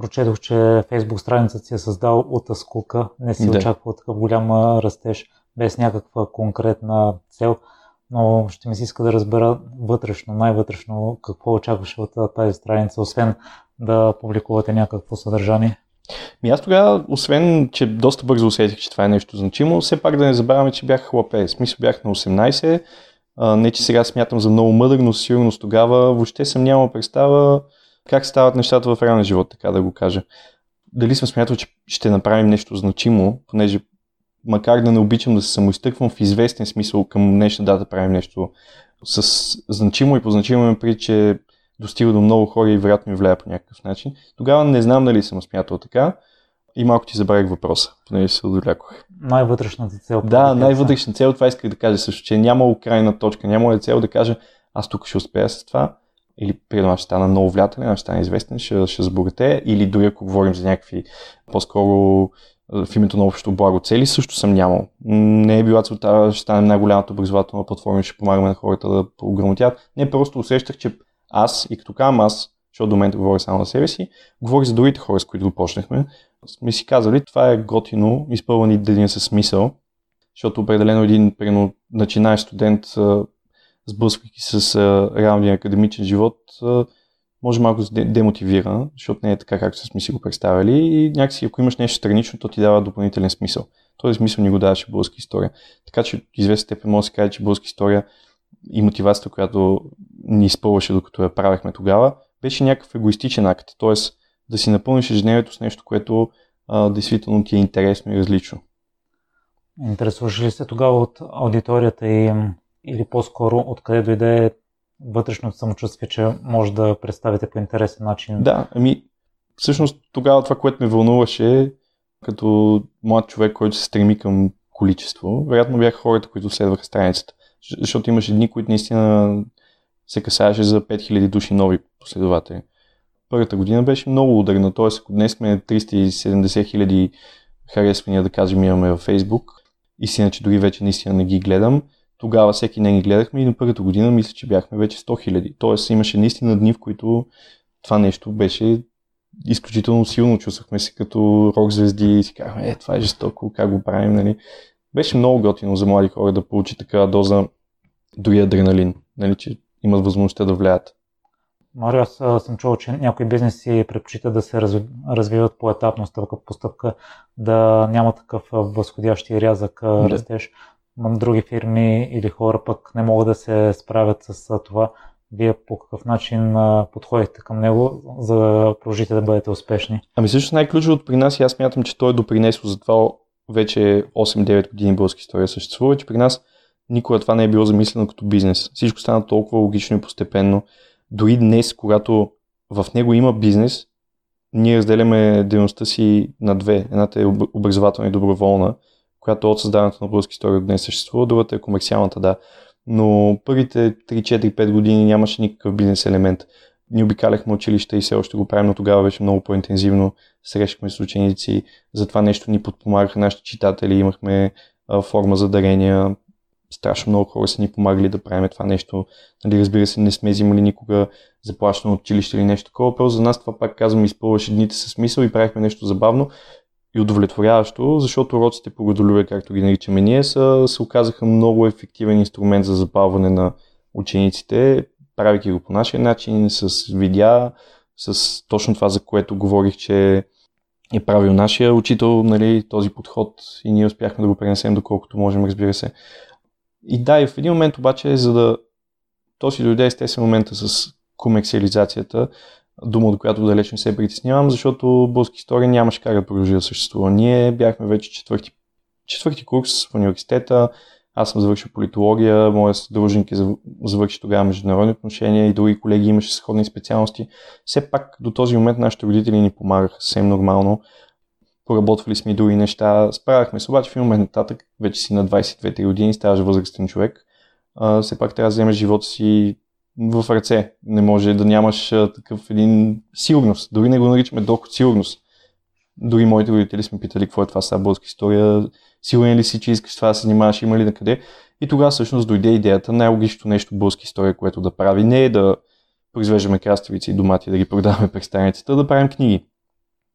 прочетох, че Facebook страницата си е създал от скука. Не си очаквал такъв голям растеж без някаква конкретна цел, но ще ми се иска да разбера вътрешно, най-вътрешно какво очакваше от тази страница, освен да публикувате някакво съдържание. Ми аз тогава, освен, че доста бързо усетих, че това е нещо значимо, все пак да не забравяме, че бях хлапе. В смисъл бях на 18, не че сега смятам за много мъдър, но сигурно тогава въобще съм нямал представа как стават нещата в реалния живот, така да го кажа. Дали съм смятал, че ще направим нещо значимо, понеже макар да не обичам да се самоизтъквам, в известен смисъл към днешна дата правим нещо с значимо и позначимо, ме при, че достига до много хора и вероятно ми влияе по някакъв начин. Тогава не знам дали съм смятал така и малко ти забравих въпроса, понеже се удолякох. Най-вътрешната цел. Да, най-вътрешната цел, това исках да кажа също, че няма крайна точка, няма цел да кажа аз тук ще успея с това, или преди ще стана много влиятелен, ще стана известен, ще сбогатея, или дори ако говорим за някакви по-скоро в името на общото благо цели, също съм нямал. Не е била целта, ще станем най-голямата образователна платформа, ще помагаме на хората да програмотят. Не, просто усещах, че аз и като казвам аз, защото до момента говоря само за себе си, говоря за другите хора, с които започнахме. Сме си казали, това е готино, изпълвани дедин със смисъл, защото определено един начинаещ студент, сблъсквайки с реалния академичен живот, може малко да демотивира, защото не е така, както сме си го представили, и някакси, ако имаш нещо странично, то ти дава допълнителен смисъл. Този смисъл ни го даваше българска история. Така че известен степен може да се каже, че българска история и мотивацията, която ни изпълваше, докато я правихме тогава, беше някакъв егоистичен акт, т.е. да си напълниш ежедневието с нещо, което действително ти е интересно и различно. Интересуваше ли се тогава от аудиторията или по-скоро откъде дойде вътрешното самочувствие, че може да представите по интересен начин? Да, всъщност тогава това, което ме вълнуваше като млад човек, който се стреми към количество, вероятно бяха хората, които следваха страницата. Защото имаше дни, които наистина се касаеше за 5000 души нови последователи. Първата година беше много ударна, т.е. ако днес сме 370 000 харесвания, да кажем, имаме във Facebook, и иначе дори вече наистина не ги гледам, тогава всеки не ги гледахме и на първата година мисля, че бяхме вече 100 000. Тоест имаше наистина дни, в които това нещо беше изключително силно. Чувствахме се като рок звезди и си казахме, това е жестоко, как го правим, нали? Беше много готино за млади хора да получи такава доза дори адреналин, нали, че имат възможността да влияят. Марио, аз съм чувал, че някои бизнеси предпочитат да се развиват поетапно, стъпка по стъпка, да няма такъв възходящ и рязък растеж. Други фирми или хора пък не могат да се справят с това. Вие по какъв начин подходите към него, за да продължите да бъдете успешни? Също най-ключовото при нас, и аз мятам, че той е допринесло за това вече 8-9 години българска история съществува, че при нас никога това не е било замислено като бизнес. Всичко стана толкова логично и постепенно. Дори днес, когато в него има бизнес, ние разделяме дейността си на две. Едната е образователна и доброволна, която от създаването на българска история днес съществува, другата е комерциалната, да. Но първите 3-4-5 години нямаше никакъв бизнес елемент. Ние обикаляхме училища и все още го правим, но тогава беше много по-интензивно. Срещахме с ученици, за това нещо ни подпомагаха нашите читатели, имахме форма за дарения. Страшно много хора са ни помагали да правим това нещо. Нали, разбира се, не сме взимали никога заплащано от училище или нещо такова. Просто за нас това, пак казвам, изпълваше дните със смисъл и правихме нещо забавно и удовлетворяващо, защото уроците по родолюбие, както ги наричаме ние, се оказаха много ефективен инструмент за забавване на учениците, правейки го по нашия начин, с видеа, с точно това, за което говорих, че е правил нашия учител, нали, този подход, и ние успяхме да го пренесем доколкото можем, разбира се. И да, и в един момент обаче, за да то си дойде естествен момента с комерциализацията, дума, от която далеч не се притеснявам, защото българска история нямаше как да продължи да съществува. Ние бяхме вече четвърти курс в университета, аз съм завършил политология, моят съдружник завърши тогава международни отношения и други колеги имаше сходни специалности. Все пак до този момент нашите родители ни помагаха съвсем нормално, поработвали сме и други неща, справяхме се, обаче в един момент нататък, вече си на 22-3 години, ставаш възрастен човек, все пак трябва да вземеш живота си в ръце. Не може да нямаш такъв един сигурност. Дори не го наричаме доход, сигурност. Дори моите родители сме питали какво е това са българска история, сигурен ли си, че искаш това да се занимаваш, има ли на къде. И тогава всъщност дойде идеята, най-логичното нещо българска история, което да прави, не е да произвеждаме краставици и домати, да ги продаваме през страницата, да правим книги.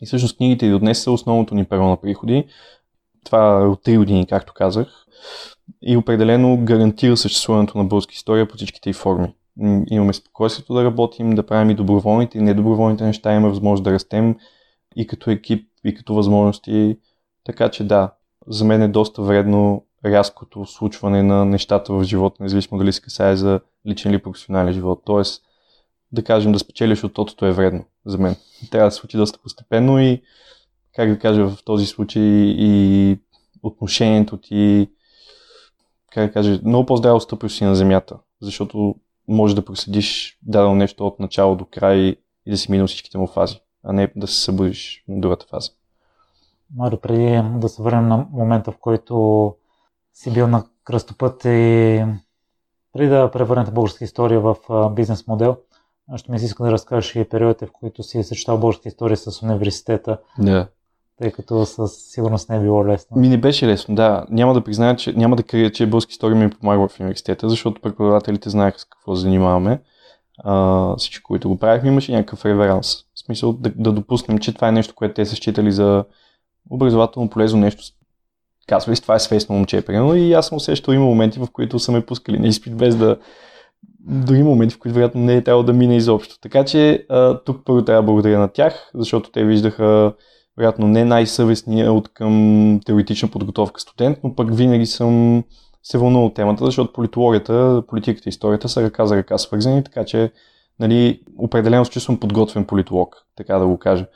И всъщност книгите и до днес са основното ни перо на приходи. Това е от 3 години, както казах. И определено гарантира съществуването на българска история по всичките ѝ форми. Имаме спокойствието да работим, да правим и доброволните, и недоброволните неща, имаме възможност да растем и като екип, и като възможности. Така че да, за мен е доста вредно рязкото случване на нещата в живота, независимо дали се касае за личен или професионален живот. Тоест, да кажем, да спечелиш от тотото е вредно за мен. Трябва да се случи доста постепенно и, как да кажа, в този случай и отношението ти, как да кажа, много по-здраво стъпиш си на земята, защото може да проследиш дадено нещо от начало до край и да си минал всичките му фази, а не да се събудиш на другата фаза. Маро, преди да се върнем на момента, в който си бил на кръстопът и преди да превърнете българска история в бизнес модел, ще ми се иска да разкажеш и периодите, в които си съчетал българска история с университета. Да. Тъй като със сигурност не е било лесно. Ми не беше лесно, да. Няма да призная, че няма да крия, че българска история ми помага в университета, защото преподавателите знаеха с какво занимаваме. Всички, които го правихме, имаше някакъв реверанс. В смисъл да допуснем, че това е нещо, което те са считали за образователно полезно нещо. Казвали, това е свестно момче, примерно, и аз съм усещал, има моменти, в които са ме пускали на изпит, без да... Дори моменти, в които вероятно не е трябвало да мине изобщо. Така че тук първо трябва да благодаря на тях, защото те виждаха вероятно не най-съвестния от към теоретична подготовка студент, но пък винаги съм се вълнувал от темата, защото политологията, политиката и историята са ръка за ръка свързани, така че нали, определено се чувствам подготвен политолог, така да го кажа.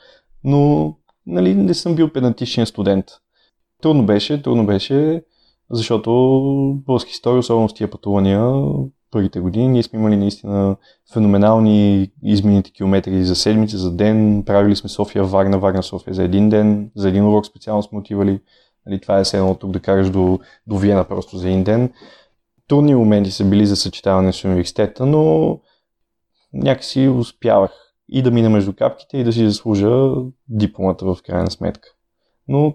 Но нали, не съм бил педантичен студент. Трудно беше, защото българска история, особено с тия пътувания, първите години, ние сме имали наистина феноменални изминати километри за седмица, за ден, правили сме София, Варна, Варна, София за един ден, за един урок специално сме отивали, нали, това е седно тук да караш до Виена просто за един ден. Трудни моменти са били за съчетаване с университета, но някакси успявах и да мина между капките и да си заслужа дипломата в крайна сметка. Но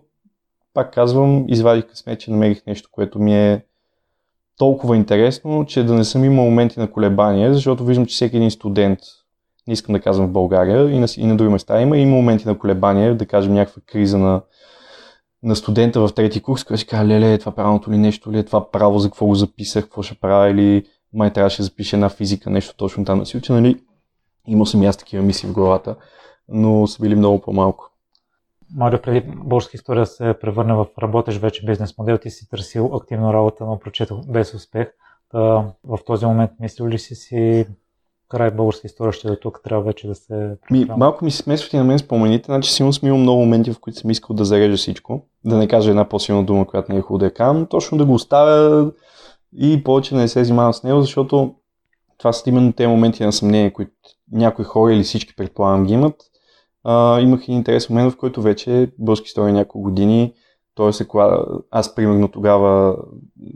пак казвам, извадих късмет, че намерих нещо, което ми е толкова интересно, че да не съм имал моменти на колебание, защото виждам, че всеки един студент, не искам да казвам в България и на други места, има моменти на колебание, да кажем някаква криза на студента в трети курс, който ще казва, леле, това правилното ли нещо, ли е това право, за какво го записах, какво ще правя, или май трябваше да запиша една физика, нещо точно там да си уча, нали? Имал съм и аз такива мисли в главата, но са били много по-малко. Марио, преди българска история се превърне в работещ вече бизнес модел, ти си търсил активно работа, но прочетох без успех. В този момент мислил ли си край българска история ще до тук, трябва вече да се... Малко ми се смесват и на мен спомените, значи сигурно съм имал много моменти, в които съм искал да зарежа всичко, да не кажа една по-силна дума, която не е хубаво да я казвам, точно да го оставя и повече не се занимавам с него, защото това са именно те моменти на съмнение, които някои хора или всички предполагам ги имат. Имах един интересен момент, в който вече българска история няколко години, т.е. аз примерно тогава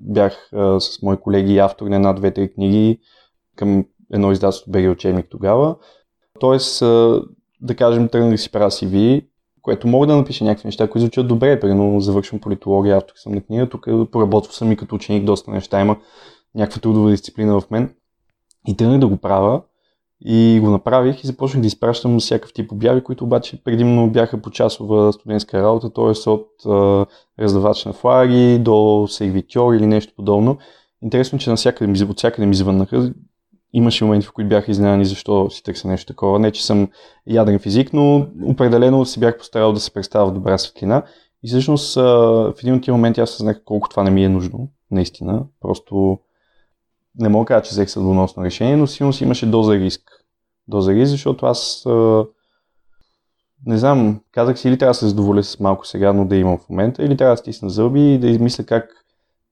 бях с мои колеги автор на една-две-три книги към едно издателство Бери Учебник тогава. Т.е. да кажем, тръгнах да си правя CV, което мога да напиша някакви неща, които звучат добре, примерно завършвам политология, автор съм на книга, тук поработвам съм и като ученик доста неща, има някаква трудова дисциплина в мен и тръгнах да го правя. И го направих и започнах да изпращам всякакъв тип обяви, които обаче предимно бяха по часова студентска работа, т.е. от раздавач на флаги до сервитьор или нещо подобно. Интересно, че от всякъде ми звъннаха. Имаше моменти, в които бяха изненадани защо си търся нещо такова. Не, че съм ядрен физик, но определено се бях постарал да се представя в добра светлина. И всъщност в един от тия моменти аз съзнах колко това не ми е нужно, наистина. Просто... Не мога да кажа, че взех съдбоносно решение, но сигурно си имаше доза риск. Защото аз не знам, казах си или трябва да се задоволя с малко сега, но да имам в момента, или трябва да стисна зъби и да измисля как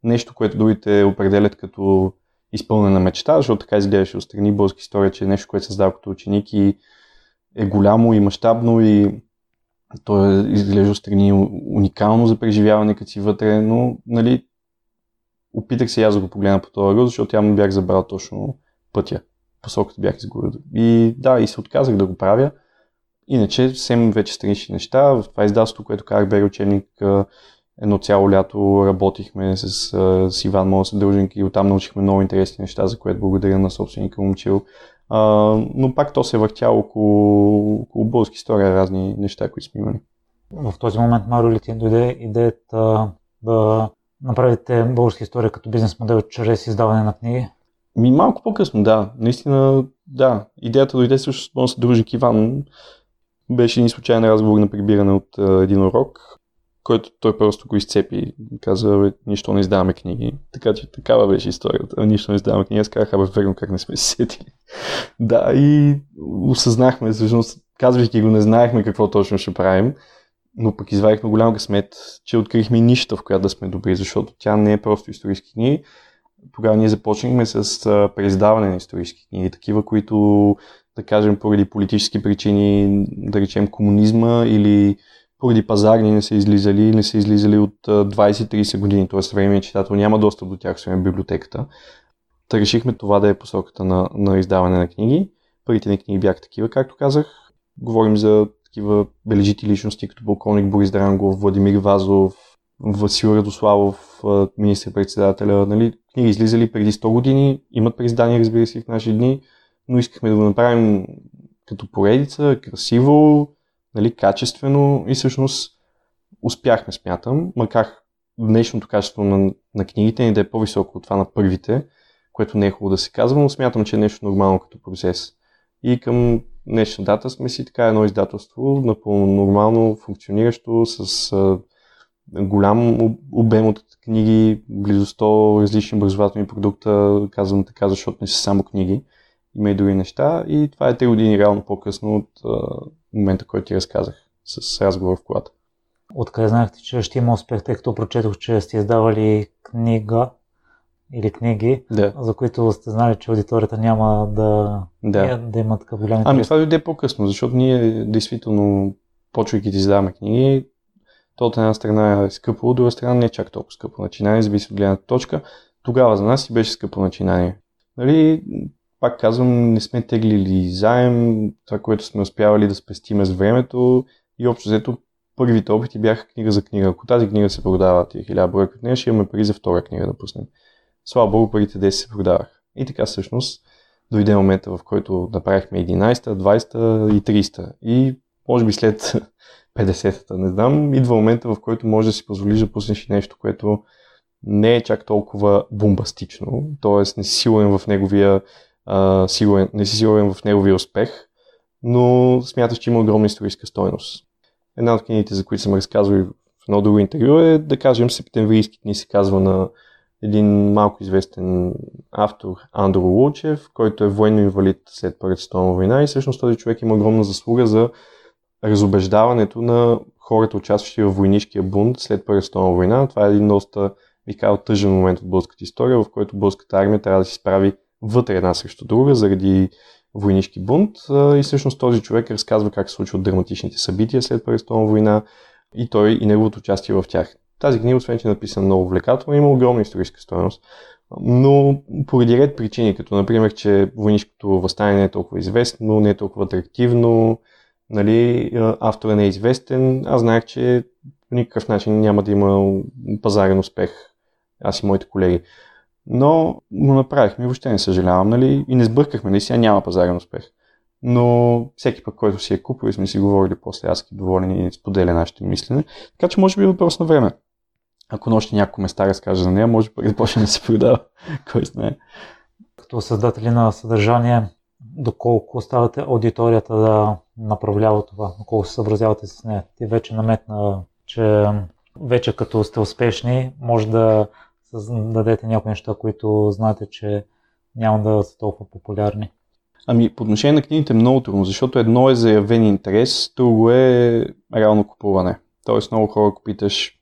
нещо, което другите определят като изпълнена мечта, защото така изглеждаше отстрани българска история, че е нещо, което създава като ученик и е голямо и мащабно и то изглежда отстрани уникално за преживяване, като си вътре, но нали, опитах се аз да го погледна по този ръл, защото явно бях забрал точно пътя, посоката бях изгорил. И да, и се отказах да го правя. Иначе съвсем вече странични неща. В това издателство, което карах Бери Учебник, едно цяло лято работихме с Иван Мола съдружник и оттам научихме много интересни неща, за което благодаря на собственика Момчил. но пак то се въртя около българска история, разни неща, които сме имали. В този момент, Марио, ли ти дойде идеята да направите българска история като бизнес модел чрез издаване на книги? Малко по-късно, да. Наистина, да. Идеята дойде също с съдружник Иван. Беше един случайен разговор на прибиране от един урок, който той просто го изцепи. Каза, нищо не издаваме книги. Така че такава беше историята. Нищо не издаваме книги. Аз казах, верно, как не сме се сетили. Да, и осъзнахме, всъщност, казвайки го, не знаехме какво точно ще правим. Но пък извадихме голям късмет, че открихме нишата, в която да сме добри, защото тя не е просто исторически книги. Тогава ние започнахме с преиздаване на исторически книги, такива, които, да кажем, поради политически причини, да речем комунизма или поради пазарни не са излизали от 20-30 години, т.е. съвременният читател няма достъп до тях, освен библиотеката. Та решихме това да е посоката на издаване на книги. Първите ни книги бяха такива, както казах. Говорим за такива бележити личности, като полковник Борис Дрангов, Владимир Вазов, Васил Радославов, министър-председателя, нали, книги излизали преди 100 години, имат преиздания, разбира се, в наши дни, но искахме да го направим като поредица, красиво, нали, качествено и всъщност успяхме, смятам, макар днешното качество на книгите ни да е по-високо от това на първите, което не е хубаво да се казва, но смятам, че е нещо нормално като процес. И към днешна дата сме си така едно издателство, напълно нормално, функциониращо, с голям обем от книги, близо 100 различни образователни продукта, казвам така, защото не са само книги, има и други неща и това е 3 години реално по-късно от момента, който ти разказах с разговор в колата. Откъде знаехте, че ще има успех, тъй като прочетох, че сте издавали книга или книги, да, за които сте знали, че аудиторията няма да има такъв голям интерес? Ами това дойде по-късно, защото ние действително, почвайки да издаваме книги, то от една страна е скъпо, от друга страна не е чак толкова скъпо начинание, зависи от гледната точка. Тогава за нас си беше скъпо начинание. Нали, пак казвам, не сме теглили заем, това, което сме успявали да спестиме с времето и общо взето първите опити бяха книга за книга. Ако тази книга се продава, тия 1000 бройки от нея, ще имаме пари за втора книга да пуснем. Слава богу, парите 10 се продавах. И така всъщност дойде момента, в който направихме 11-та, 20-та и 30-та. И може би след 50-та, не знам, идва момента, в който можеш да си позволиш да пуснеш нещо, което не е чак толкова бомбастично, т.е. не си сигурен в неговия успех, но смяташ, че има огромна историческа стойност. Една от книгите, за които съм разказвал в едно друго интервю е, да кажем, Септемврийски дни се казва на един малко известен автор, Андро Лучев, който е военно-инвалид след Първата световна война и всъщност този човек има огромна заслуга за разобеждаването на хората, участващи в войнишкия бунт след Първата световна война. Това е един доста, бих казал, тъжен момент от българската история, в който българската армия трябва да се справи вътре една срещу друга заради войнишки бунт. И всъщност този човек разказва как се случват драматичните събития след Първата световна война и той и неговото участие в тях. Тази книга, освен че е написана много увлекателно, има огромна историческа стойност, но поради ред причини, като например, че войнишкото въстание не е толкова известно, не е толкова атрактивно, нали, автора не е известен, аз знаех, че по никакъв начин няма да има пазарен успех, аз и моите колеги. Но го направихме, въобще не съжалявам, нали, и не сбъркахме, нали, сега няма пазарен успех. Но всеки път, който си е купил и сме си говорили после, аз доволен и споделя нашите мислене. Така че може би въпрос на време. Ако на още няколко места разкажа за нея, може пък да почне да се продава, кой знае. Като създатели на съдържание, доколко оставяте аудиторията да направлява това, доколко се съобразявате с нея? Ти вече наметна, че вече като сте успешни, може да дадете някои неща, които знаете, че няма да са толкова популярни. Ами, по отношение на книгите е много трудно, защото едно е заявен интерес, друго е реално купуване. Тоест много хора, ако питаш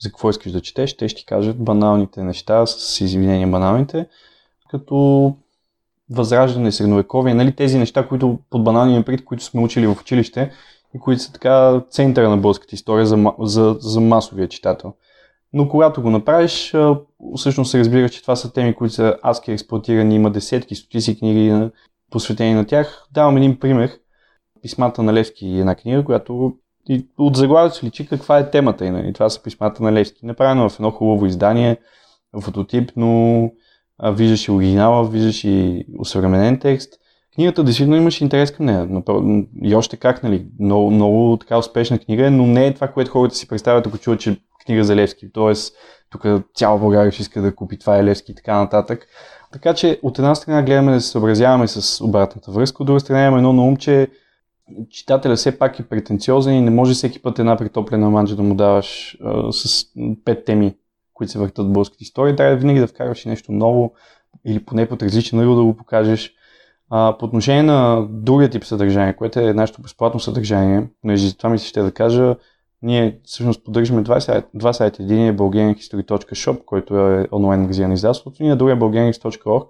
за какво искаш да четеш, те ще ти кажат баналните неща, с извинение баналните, като възраждане, средновековие, нали, тези неща, които под баналния прит, които сме учили в училище и които са така центъра на българската история за масовия читател. Но когато го направиш, всъщност се разбира, че това са теми, които са адски експлоатирани, има десетки, стотици книги посветени на тях. Давам един пример. Писмата на Левски е една книга, която от заглавието се личи каква е темата. И това са писмата на Левски. Направено в едно хубаво издание, фототипно, виждаш и оригинала, виждаш и осъвременен текст. Книгата действително имаше интерес към нея. И още как, нали, много, много така успешна книга, но не е това, което хората си представят, ако чуват, че книга за Левски. Тоест, тук цяла България ще иска да купи това е Левски и така нататък. Така че от една страна гледаме да се съобразяваме с обратната връзка, от друга страна имаме едно на ум, че читателя все пак е претенциозен и не може всеки път една притоплена манджа да му даваш с 5 теми, които се въртат в българската история. Трябва винаги да вкарваш и нещо ново или поне под различен ъгъл да го покажеш. По отношение на другия тип съдържание, което е нашето безплатно съдържание, понеже това ми се ще да кажа, ние всъщност поддържаме два сайта. Един е bulgarianhistory.shop, който е онлайн магазин на издателството, и на другия е bulgarianhistory.org,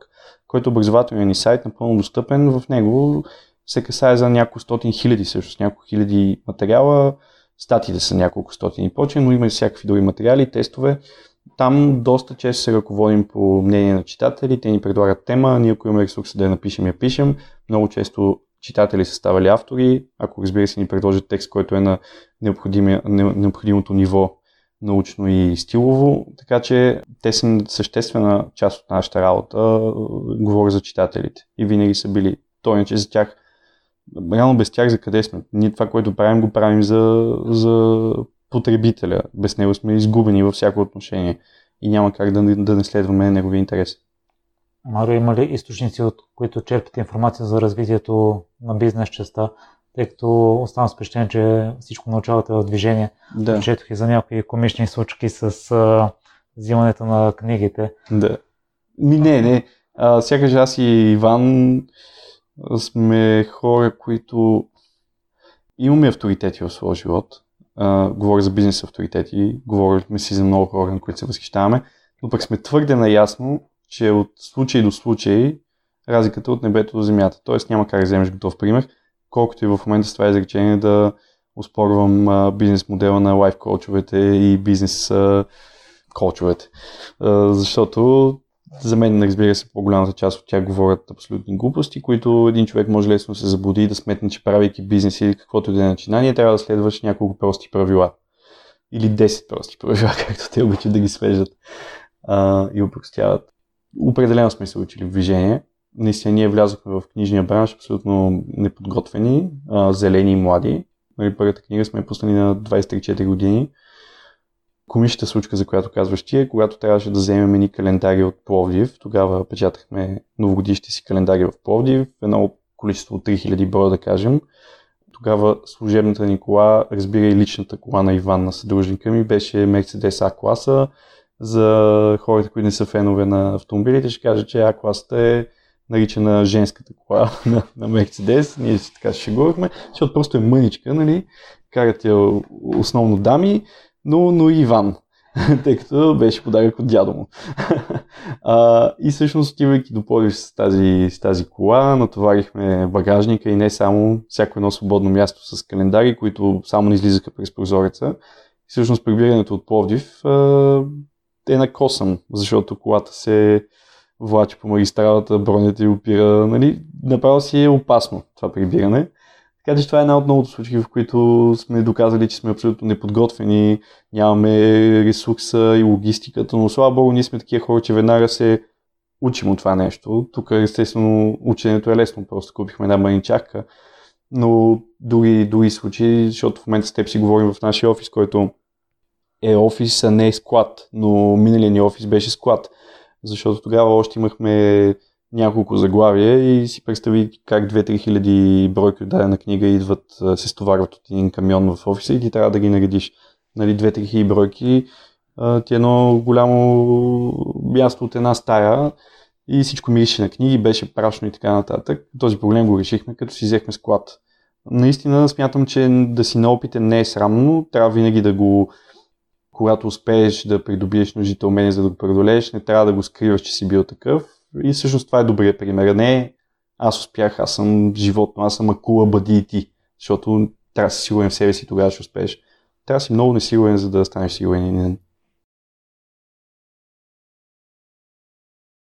който е образователният ни сайт, напълно достъпен. В него се касае за няколко стотин хиляди, всъщност няколко хиляди материала, статиите са няколко стотин и прочее, но има и всякакви други материали, тестове. Там доста често се ръководим по мнение на читатели, те ни предлагат тема, ние ако имаме ресурса да я напишем, я пишем. Много често читатели са ставали автори, ако разбира се ни предложат текст, който е на необходимото ниво научно и стилово, така че те са съществена част от нашата работа, говоря за читателите и винаги са били той, че за тях, реално без тях за къде сме? Ние това, което правим, го правим за потребителя. Без него сме изгубени във всяко отношение и няма как да не следваме негови интереси. Марио, има ли източници, от които черпите информация за развитието на бизнес частта, тъй като оставам впечатлен, че всичко научавате в движение? Да. Четох и за някакви комични случки с взимането на книгите. Да. Не. Сякаш аз и Иван сме хора, които имаме авторитети в своя живот. Говоря за бизнес авторитети, говорихме си за много хора, на които се възхищаваме, но пък сме твърде наясно, че от случай до случай разликата от небето до земята. Тоест няма как да вземеш готов пример, колкото и в момента с това изречение да оспорвам бизнес модела на лайф коучовете и бизнес коучовете. Защото за мен, разбира се, по-голямата част от тях говорят абсолютни глупости, които един човек може лесно се заблуди и да сметне, че правейки бизнес или каквото и да е начинание, трябва да следваш няколко прости правила. Или 10 прости правила, както те обичат да ги свеждат и опростяват. Определено сме се учили в движение. Наистина ние влязохме в книжния бранш абсолютно неподготвени, зелени и млади. Първата книга сме пуснали на 23-4 години. Комичната случка, за която казваш ти, е когато трябваше да вземем едни календари от Пловдив. Тогава печатахме новогодишните си календари в Пловдив, едно количество от 3000 броя, да кажем. Тогава служебната ни кола, разбира и личната кола на Иван, на съдружника ми, беше Mercedes А-класа. За хората, които не са фенове на автомобилите, ще кажа, че А-класата е наричана женската кола на Mercedes. Ние така ще шегувахме, защото просто е мъничка, нали? Карат я основно дами. Но и Иван, тъй като беше подарък от дядо му. И всъщност, отивайки до Пловдив с тази кола, натоварихме багажника и не само, всяко едно свободно място с календари, които само не излизаха през прозореца. И всъщност прибирането от Пловдив е на косъм, защото колата се влачи по магистралата, бронята и опира, нали? Направо си е опасно това прибиране. Така че това е една от многото случаи, в които сме доказали, че сме абсолютно неподготвени, нямаме ресурса и логистиката, но слава богу, ние сме такива хора, че веднага се учим от това нещо. Тук естествено ученето е лесно, просто купихме една маничарка, но други случаи, защото в момента с теб си говорим в нашия офис, който е офис, а не е склад, но миналия ни офис беше склад, защото тогава още имахме няколко заглавия и си представи как 2-3 хиляди бройки от дадена книга идват, се стоварват от един камион в офиса и ти трябва да ги наредиш. Нали, 2-3 хиляди бройки ти е едно голямо място от една стая и всичко мирише на книги, беше прашно и така нататък. Този проблем го решихме, като си взехме склад. Наистина смятам, че да си наопитен не е срамно, трябва винаги да го, когато успееш да придобиеш нужните умения, за да го преодолееш, не трябва да го скриваш, че си бил такъв. И всъщност това е добрият пример. Не аз успях, аз съм животно, аз съм акула, бъди и ти. Защото трябва да си сигурен в себе си, тогава ще успееш. Трябва да си много несигурен, за да станеш сигурен.